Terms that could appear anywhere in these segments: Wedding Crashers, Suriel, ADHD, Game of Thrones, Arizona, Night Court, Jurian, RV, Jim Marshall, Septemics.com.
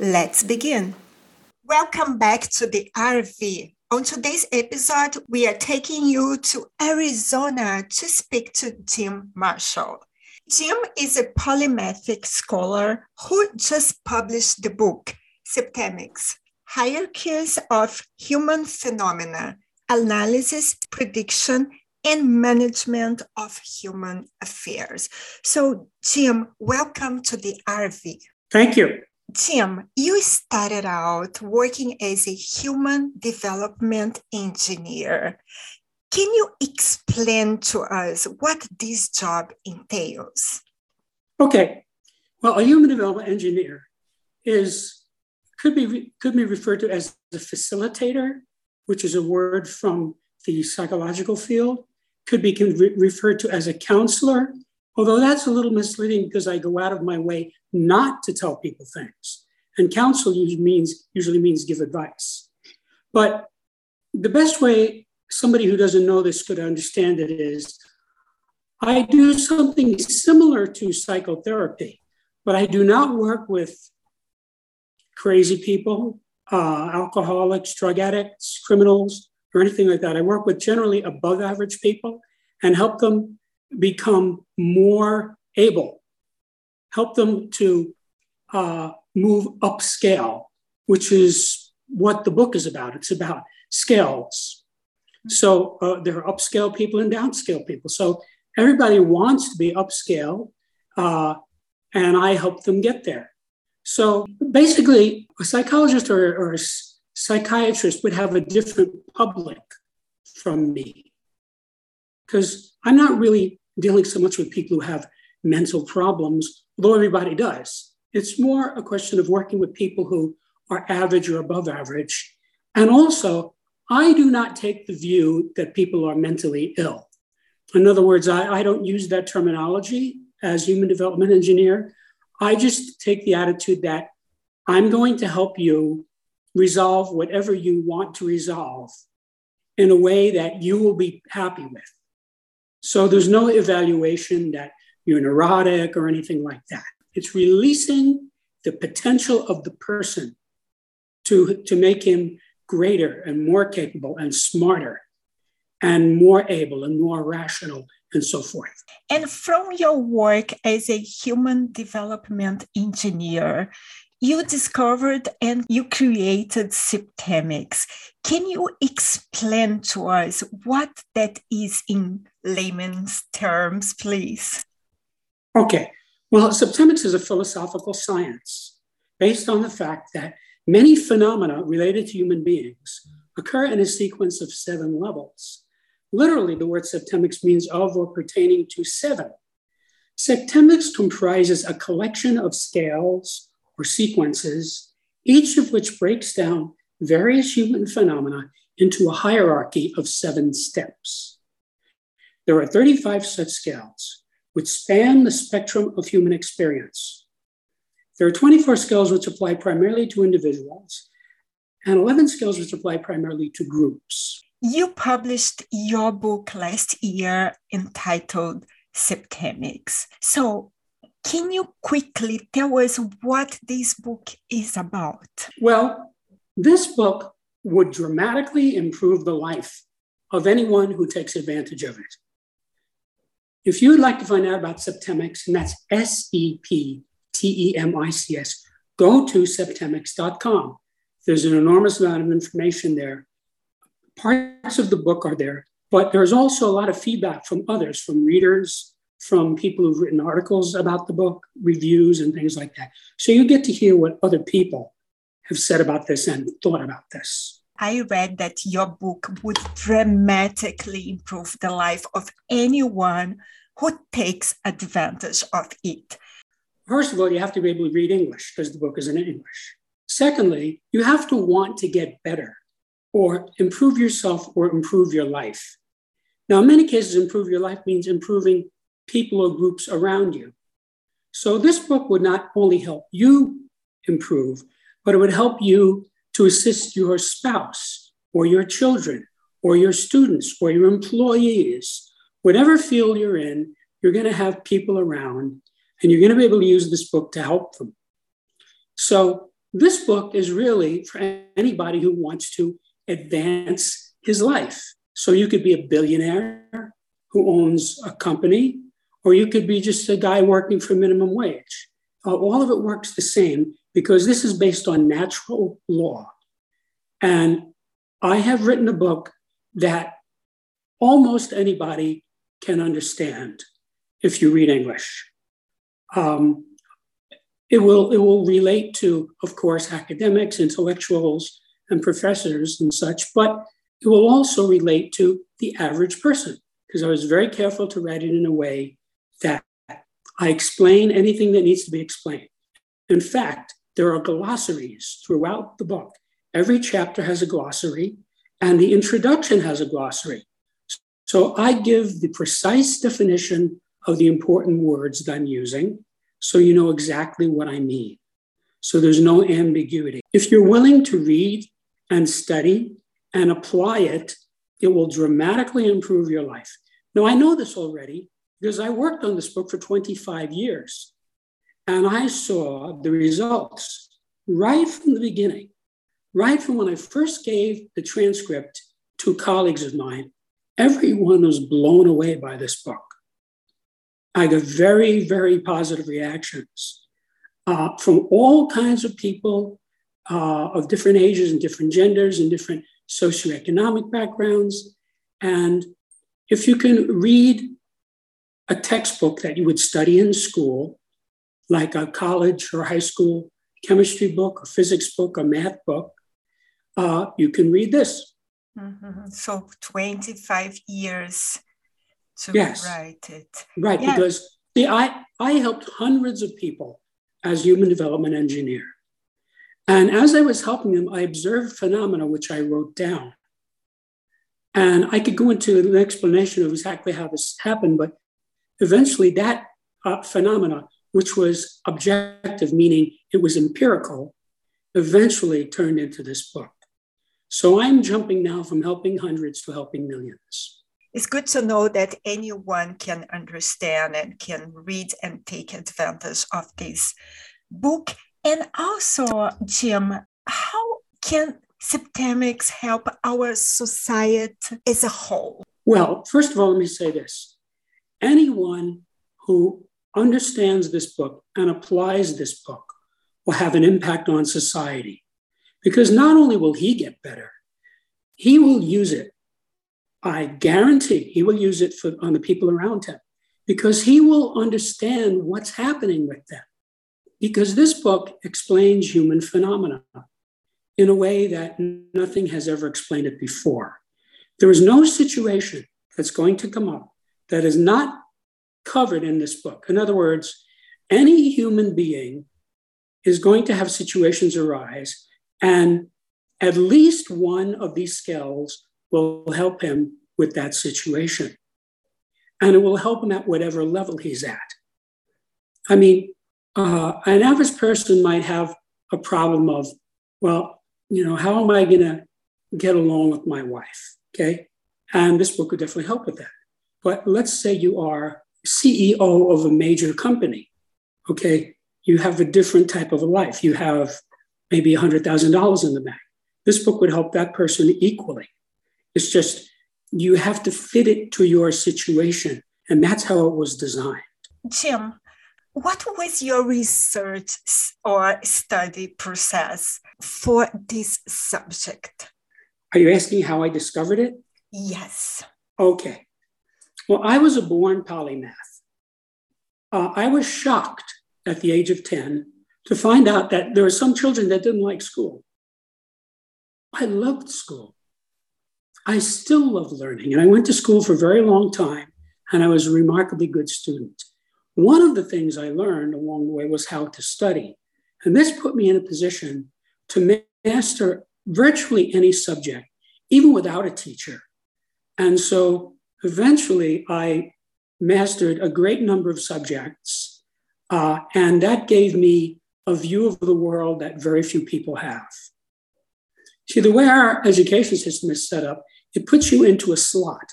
Let's begin. Welcome back to the RV. On today's episode, we are taking you to Arizona to speak to Jim Marshall. Jim is a polymathic scholar who just published the book, Septemics: Hierarchies of Human Phenomena, Analysis, Prediction, and Management of Human Affairs. So, Jim, welcome to the RV. Thank you. Jim, you started out working as a human development engineer. Can you explain to us what this job entails? Okay. Well, a human development engineer could be referred to as the facilitator, which is a word from the psychological field. Could be referred to as a counselor, although that's a little misleading because I go out of my way not to tell people things. And counsel usually means give advice. But the best way somebody who doesn't know this could understand it is, I do something similar to psychotherapy, but I do not work with crazy people, alcoholics, drug addicts, criminals, or anything like that. I work with generally above average people and help them become more able, help them to move upscale, which is what the book is about. It's about scales. So there are upscale people and downscale people. So everybody wants to be upscale, and I help them get there. So basically, a psychologist or a psychiatrist would have a different public from me, because I'm not really dealing so much with people who have mental problems, although everybody does. It's more a question of working with people who are average or above average. And also, I do not take the view that people are mentally ill. In other words, I don't use that terminology as human development engineer. I just take the attitude that I'm going to help you resolve whatever you want to resolve in a way that you will be happy with. So there's no evaluation that you're neurotic or anything like that. It's releasing the potential of the person to make him greater and more capable and smarter and more able and more rational and so forth. And from your work as a human development engineer, you discovered and you created Septemics. Can you explain to us what that is in layman's terms, please? Okay. Well, Septemics is a philosophical science based on the fact that many phenomena related to human beings occur in a sequence of 7 levels. Literally, the word Septemics means of or pertaining to 7. Septemics comprises a collection of scales or sequences, each of which breaks down various human phenomena into a hierarchy of 7 steps. There are 35 such scales, which span the spectrum of human experience. There are 24 scales which apply primarily to individuals, and 11 scales which apply primarily to groups. You published your book last year entitled Septemics. So, can you quickly tell us what this book is about? Well, this book would dramatically improve the life of anyone who takes advantage of it. If you would like to find out about Septemics, and that's Septemics, go to Septemics.com. There's an enormous amount of information there. Parts of the book are there, but there's also a lot of feedback from others, from readers, from people who've written articles about the book, reviews and things like that. So you get to hear what other people have said about this and thought about this. I read that your book would dramatically improve the life of anyone who takes advantage of it. First of all, you have to be able to read English because the book is in English. Secondly, you have to want to get better or improve yourself or improve your life. Now, in many cases, improve your life means improving people or groups around you. So this book would not only help you improve, but it would help you to assist your spouse or your children or your students or your employees. Whatever field you're in, you're going to have people around and you're going to be able to use this book to help them. So this book is really for anybody who wants to advance his life. So you could be a billionaire who owns a company, or you could be just a guy working for minimum wage. All of it works the same because this is based on natural law. And I have written a book that almost anybody can understand if you read English. It will relate to, of course, academics, intellectuals, and professors and such, but it will also relate to the average person, because I was very careful to write it in a way that I explain anything that needs to be explained. In fact, there are glossaries throughout the book. Every chapter has a glossary, and the introduction has a glossary. So I give the precise definition of the important words that I'm using, so you know exactly what I mean. So there's no ambiguity. If you're willing to read and study and apply it, it will dramatically improve your life. Now, I know this already because I worked on this book for 25 years and I saw the results right from the beginning, right from when I first gave the transcript to colleagues of mine. Everyone was blown away by this book. I got very, very positive reactions from all kinds of people of different ages and different genders and different socioeconomic backgrounds. And if you can read a textbook that you would study in school, like a college or high school chemistry book, a physics book, a math book, you can read this. Mm-hmm. So 25 years to write it. Right, yeah. Because I helped hundreds of people as human development engineer. And as I was helping them, I observed phenomena which I wrote down. And I could go into an explanation of exactly how this happened, but eventually that phenomena, which was objective, meaning it was empirical, eventually turned into this book. So I'm jumping now from helping hundreds to helping millions. It's good to know that anyone can understand and can read and take advantage of this book. And also, Jim, how can Septemics help our society as a whole? Well, first of all, let me say this. Anyone who understands this book and applies this book will have an impact on society. Because not only will he get better, he will use it. I guarantee he will use it on the people around him, because he will understand what's happening with them. Because this book explains human phenomena in a way that nothing has ever explained it before. There is no situation that's going to come up that is not covered in this book. In other words, any human being is going to have situations arise, and at least one of these skills will help him with that situation. And it will help him at whatever level he's at. I mean, an average person might have a problem of, well, you know, how am I going to get along with my wife? Okay. And this book could definitely help with that. But let's say you are CEO of a major company. Okay. You have a different type of life. You have maybe $100,000 in the bank. This book would help that person equally. It's just, you have to fit it to your situation. And that's how it was designed. Jim, what was your research or study process for this subject? Are you asking how I discovered it? Yes. Okay. Well, I was a born polymath. I was shocked at the age of 10 to find out that there were some children that didn't like school. I loved school. I still love learning. And I went to school for a very long time, and I was a remarkably good student. One of the things I learned along the way was how to study. And this put me in a position to master virtually any subject, even without a teacher. And so eventually I mastered a great number of subjects, and that gave me a view of the world that very few people have. See, the way our education system is set up, it puts you into a slot.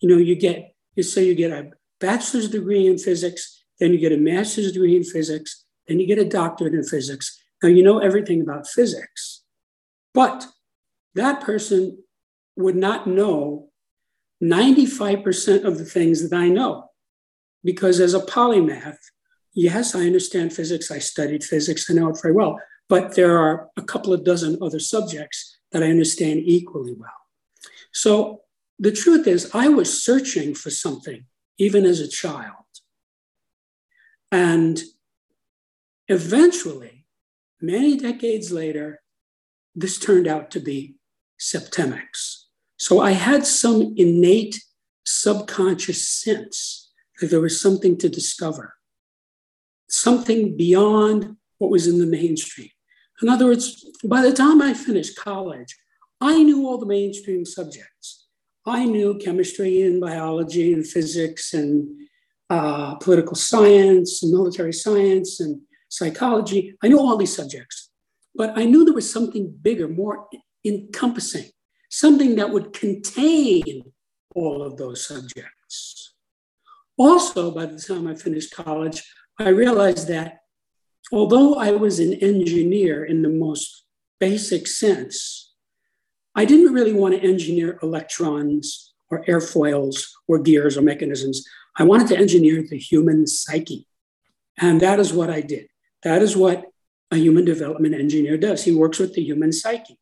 You know, you get a bachelor's degree in physics, then you get a master's degree in physics, then you get a doctorate in physics. Now, you know everything about physics, but that person would not know 95% of the things that I know, because as a polymath, yes, I understand physics. I studied physics. I know it very well, but there are a couple of dozen other subjects that I understand equally well. So the truth is, I was searching for something, even as a child. And eventually, many decades later, this turned out to be Septemics. So I had some innate subconscious sense that there was something to discover, something beyond what was in the mainstream. In other words, by the time I finished college, I knew all the mainstream subjects. I knew chemistry and biology and physics and political science and military science and psychology. I knew all these subjects, but I knew there was something bigger, more encompassing, something that would contain all of those subjects. Also, by the time I finished college, I realized that although I was an engineer in the most basic sense, I didn't really want to engineer electrons or airfoils or gears or mechanisms. I wanted to engineer the human psyche. And that is what I did. That is what a human development engineer does. He works with the human psyche.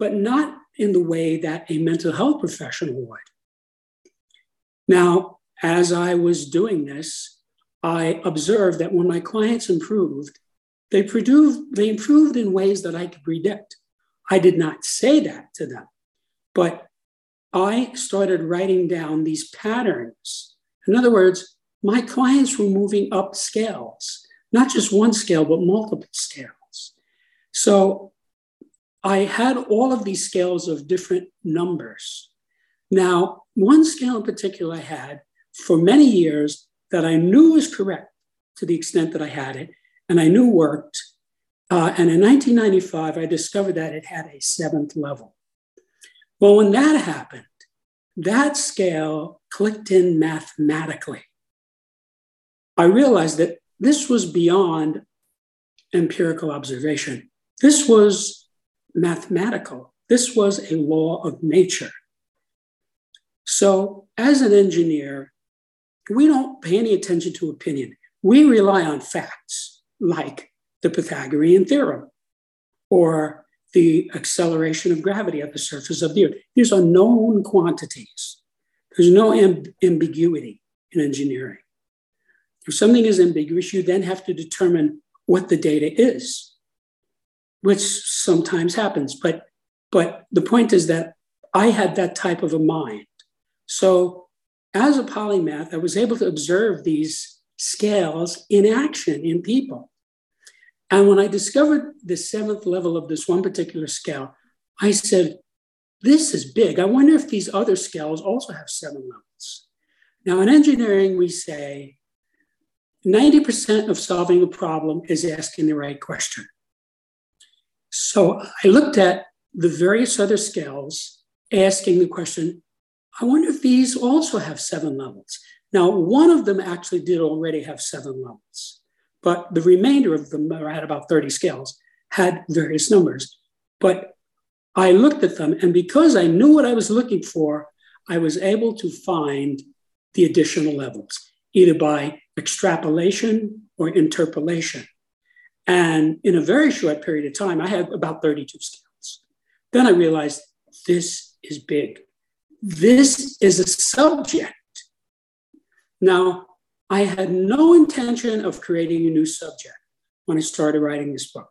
But not in the way that a mental health professional would. Now, as I was doing this, I observed that when my clients improved, they improved in ways that I could predict. I did not say that to them, but I started writing down these patterns. In other words, my clients were moving up scales, not just one scale, but multiple scales. So I had all of these scales of different numbers. Now, one scale in particular I had for many years that I knew was correct to the extent that I had it, and I knew worked. And in 1995, I discovered that it had a seventh level. Well, when that happened, that scale clicked in mathematically. I realized that this was beyond empirical observation. This was mathematical. This was a law of nature. So as an engineer, we don't pay any attention to opinion. We rely on facts like the Pythagorean theorem or the acceleration of gravity at the surface of the earth. These are known quantities. There's no ambiguity in engineering. If something is ambiguous, you then have to determine what the data is, which sometimes happens. But the point is that I had that type of a mind. So as a polymath, I was able to observe these scales in action in people. And when I discovered the seventh level of this one particular scale, I said, this is big. I wonder if these other scales also have seven levels. Now, in engineering, we say, 90% of solving a problem is asking the right question. So I looked at the various other scales, asking the question, I wonder if these also have seven levels. Now, one of them actually did already have seven levels, but the remainder of them, or had about 30 scales, had various numbers. But I looked at them, and because I knew what I was looking for, I was able to find the additional levels, either by extrapolation or interpolation. And in a very short period of time, I had about 32 scales. Then I realized this is big. This is a subject. Now, I had no intention of creating a new subject when I started writing this book.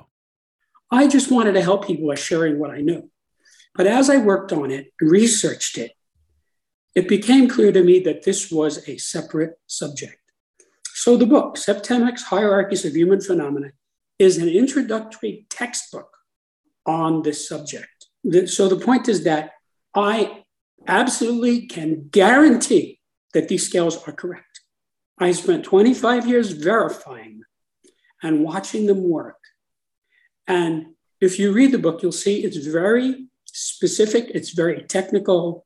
I just wanted to help people by sharing what I knew. But as I worked on it and researched it, it became clear to me that this was a separate subject. So the book, Septemics: Hierarchies of Human Phenomena, is an introductory textbook on this subject. So the point is that I absolutely can guarantee that these scales are correct. I spent 25 years verifying them and watching them work. And if you read the book, you'll see it's very specific. It's very technical.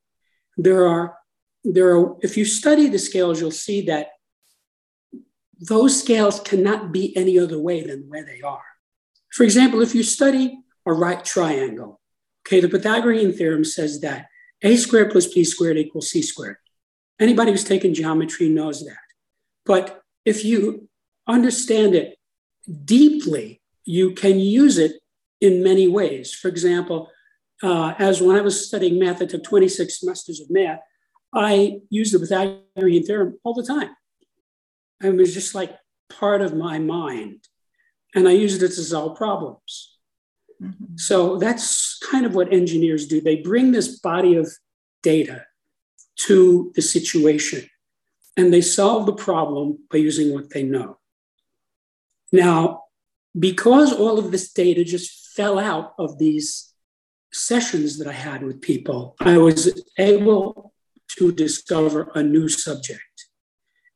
There are. If you study the scales, you'll see that those scales cannot be any other way than where they are. For example, if you study a right triangle, okay, the Pythagorean theorem says that a squared plus b squared equals c squared. Anybody who's taken geometry knows that. But if you understand it deeply, you can use it in many ways. For example, as when I was studying math, I took 26 semesters of math, I used the Pythagorean theorem all the time. It was just like part of my mind. And I used it to solve problems. Mm-hmm. So that's kind of what engineers do. They bring this body of data to the situation and they solve the problem by using what they know. Now, because all of this data just fell out of these sessions that I had with people, I was able to discover a new subject.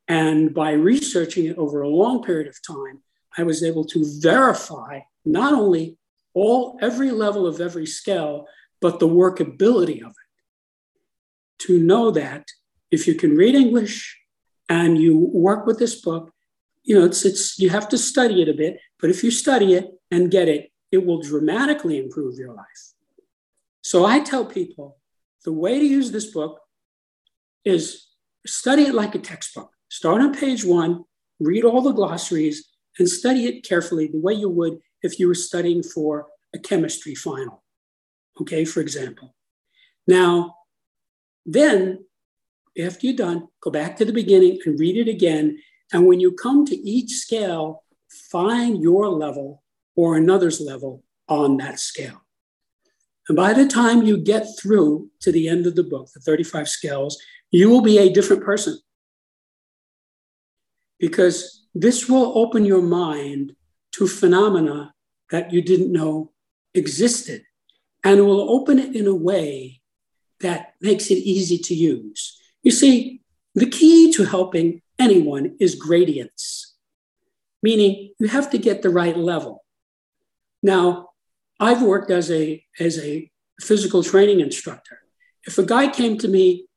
And by researching it over a long period of time, I was able to verify not only every level of every scale, but the workability of it. To know that if you can read English and you work with this book, you know, you have to study it a bit, but if you study it and get it, it will dramatically improve your life. So I tell people the way to use this book is study it like a textbook. Start on page one, read all the glossaries, and study it carefully the way you would if you were studying for a chemistry final, okay, for example. Now, then, after you're done, go back to the beginning and read it again. And when you come to each scale, find your level or another's level on that scale. And by the time you get through to the end of the book, the 35 scales, you will be a different person. Because this will open your mind to phenomena that you didn't know existed. And it will open it in a way that makes it easy to use. You see, the key to helping anyone is gradients, meaning you have to get the right level. Now, I've worked as a physical training instructor. If a guy came to me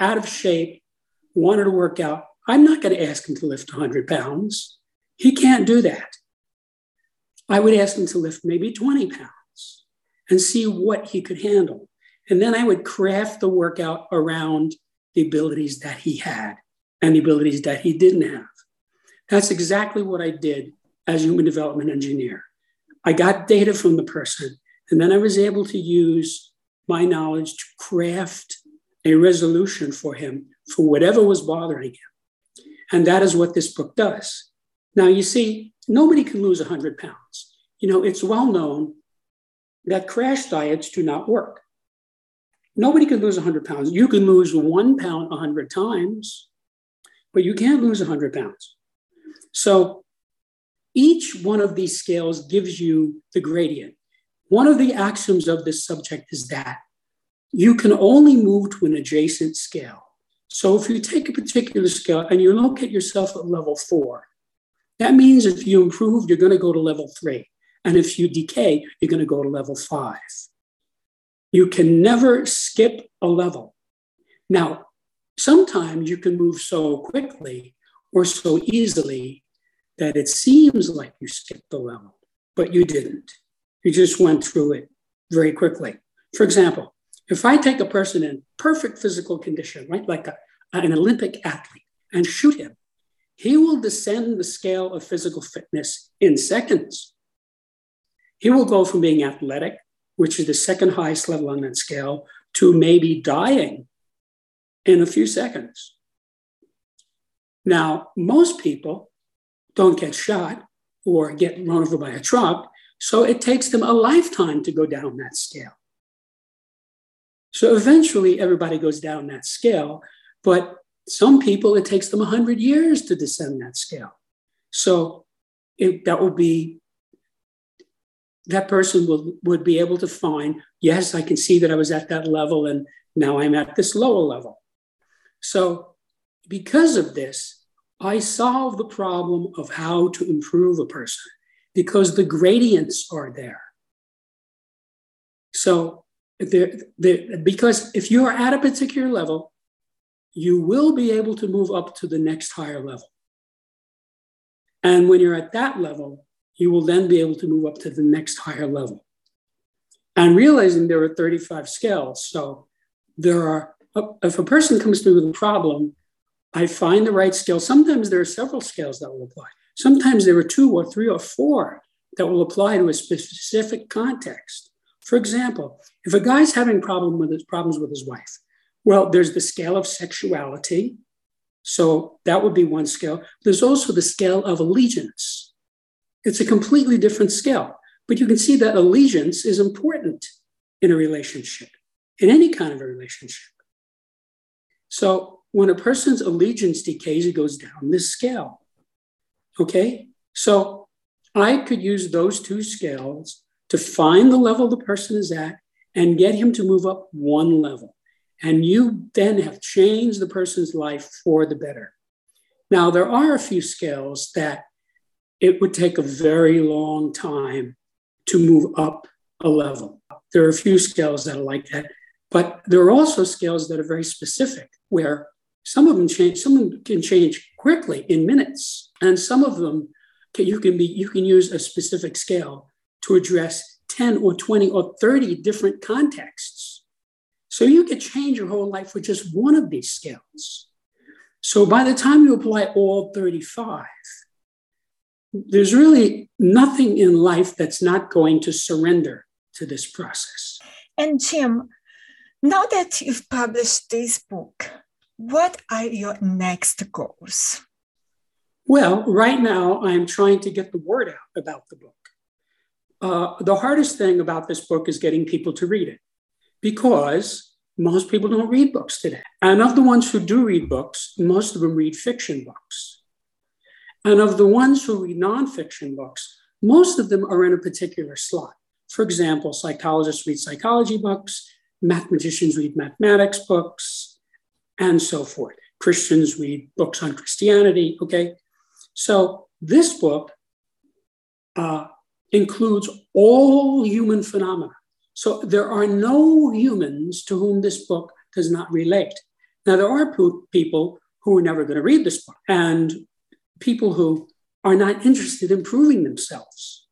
out of shape, wanted to work out, I'm not going to ask him to lift 100 pounds. He can't do that. I would ask him to lift maybe 20 pounds and see what he could handle. And then I would craft the workout around the abilities that he had and the abilities that he didn't have. That's exactly what I did as a human development engineer. I got data from the person, and then I was able to use my knowledge to craft a resolution for him for whatever was bothering him. And that is what this book does. Now, you see, nobody can lose 100 pounds. You know, it's well known that crash diets do not work. Nobody can lose 100 pounds. You can lose 1 pound 100 times, but you can't lose 100 pounds. So each one of these scales gives you the gradient. One of the axioms of this subject is that you can only move to an adjacent scale. So if you take a particular scale and you look at yourself at level 4, that means if you improve, you're going to go to level 3. And if you decay, you're going to go to level 5. You can never skip a level. Now, sometimes you can move so quickly or so easily that it seems like you skipped the level. but you didn't. You just went through it very quickly. For example, if I take a person in perfect physical condition, right, like an Olympic athlete, and shoot him, he will descend the scale of physical fitness in seconds. He will go from being athletic, which is the second highest level on that scale, to maybe dying in a few seconds. Now, most people don't get shot or get run over by a truck, so it takes them a lifetime to go down that scale. So eventually, everybody goes down that scale, but some people, it takes them 100 years to descend that scale. So that would be, that person would be able to find, yes, I can see that I was at that level and now I'm at this lower level. So because of this, I solve the problem of how to improve a person because the gradients are there. So because if you are at a particular level, you will be able to move up to the next higher level. And when you're at that level, you will then be able to move up to the next higher level. And realizing there are 35 scales. So there are, if a person comes through with a problem, I find the right scale. Sometimes there are several scales that will apply. Sometimes there are 2 or 3 or 4 that will apply to a specific context. For example, if a guy's having problems with his wife, well, there's the scale of sexuality. So that would be one scale. There's also the scale of allegiance. It's a completely different scale, but you can see that allegiance is important in a relationship, in any kind of a relationship. So when a person's allegiance decays, it goes down this scale, okay? So I could use those 2 scales to find the level the person is at and get him to move up 1 level. And you then have changed the person's life for the better. Now, there are a few scales that it would take a very long time to move up a level. There are a few scales that are like that, but there are also scales that are very specific where some of them change, some can change quickly in minutes. And some of them, you can use a specific scale to address 10 or 20 or 30 different contexts. So you could change your whole life with just one of these scales. So by the time you apply all 35, there's really nothing in life that's not going to surrender to this process. And Jim, now that you've published this book, what are your next goals? Well, right now, I'm trying to get the word out about the book. The hardest thing about this book is getting people to read it, because most people don't read books today. And of the ones who do read books, most of them read fiction books. And of the ones who read nonfiction books, most of them are in a particular slot. For example, psychologists read psychology books, mathematicians read mathematics books, and so forth. Christians read books on Christianity, okay? So this book includes all human phenomena. So there are no humans to whom this book does not relate. Now, there are people who are never going to read this book and people who are not interested in improving themselves.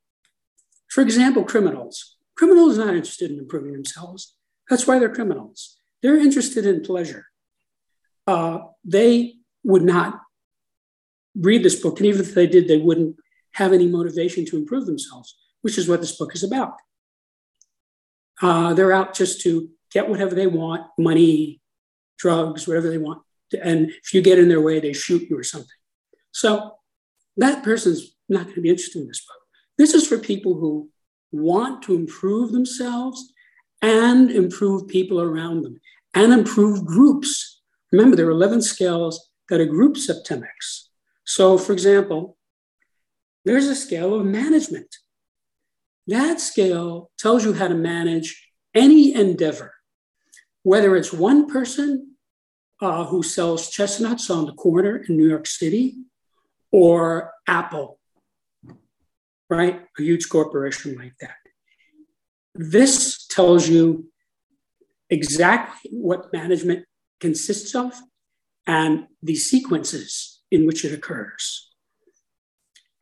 For example, criminals. Criminals are not interested in improving themselves. That's why they're criminals. They're interested in pleasure. They would not read this book. And even if they did, they wouldn't have any motivation to improve themselves, which is what this book is about. They're out just to get whatever they want, money, drugs, whatever they want. And if you get in their way, they shoot you or something. So that person's not going to be interested in this book. This is for people who want to improve themselves and improve people around them and improve groups. Remember, there are 11 scales that are group septemics. So, for example, there's a scale of management. That scale tells you how to manage any endeavor, whether it's one person who sells chestnuts on the corner in New York City or Apple, right? A huge corporation like that. This tells you exactly what management consists of and the sequences in which it occurs.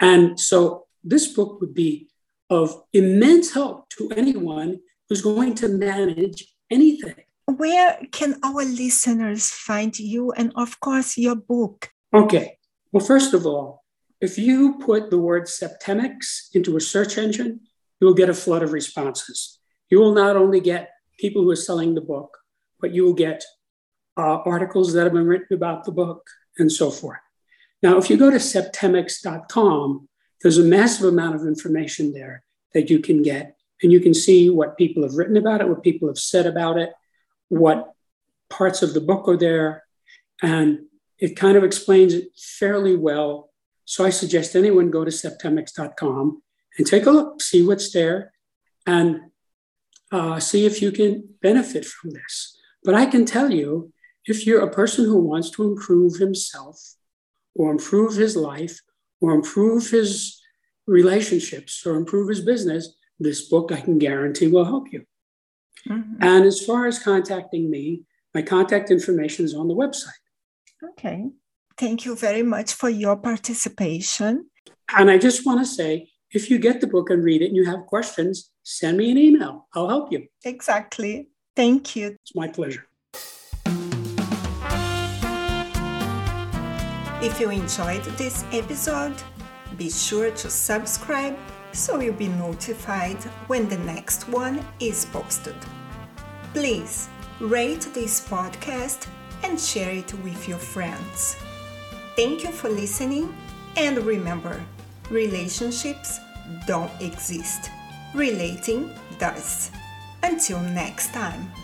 And so this book would be of immense help to anyone who's going to manage anything. Where can our listeners find you and, of course, your book? Okay. Well, first of all, if you put the word Septemics into a search engine, you will get a flood of responses. You will not only get people who are selling the book, but you will get articles that have been written about the book and so forth. Now, if you go to Septemics.com, there's a massive amount of information there that you can get, and you can see what people have written about it, what people have said about it, what parts of the book are there, and it kind of explains it fairly well. So I suggest anyone go to Septemics.com and take a look, see what's there, and see if you can benefit from this. But I can tell you, if you're a person who wants to improve himself or improve his life or improve his relationships or improve his business, this book I can guarantee will help you. Mm-hmm. And as far as contacting me, my contact information is on the website. Okay. Thank you very much for your participation. And I just want to say, if you get the book and read it and you have questions, send me an email. I'll help you. Exactly. Thank you. It's my pleasure. If you enjoyed this episode, be sure to subscribe so you'll be notified when the next one is posted. Please rate this podcast and share it with your friends. Thank you for listening, and remember, relationships don't exist. Relating does. Until next time.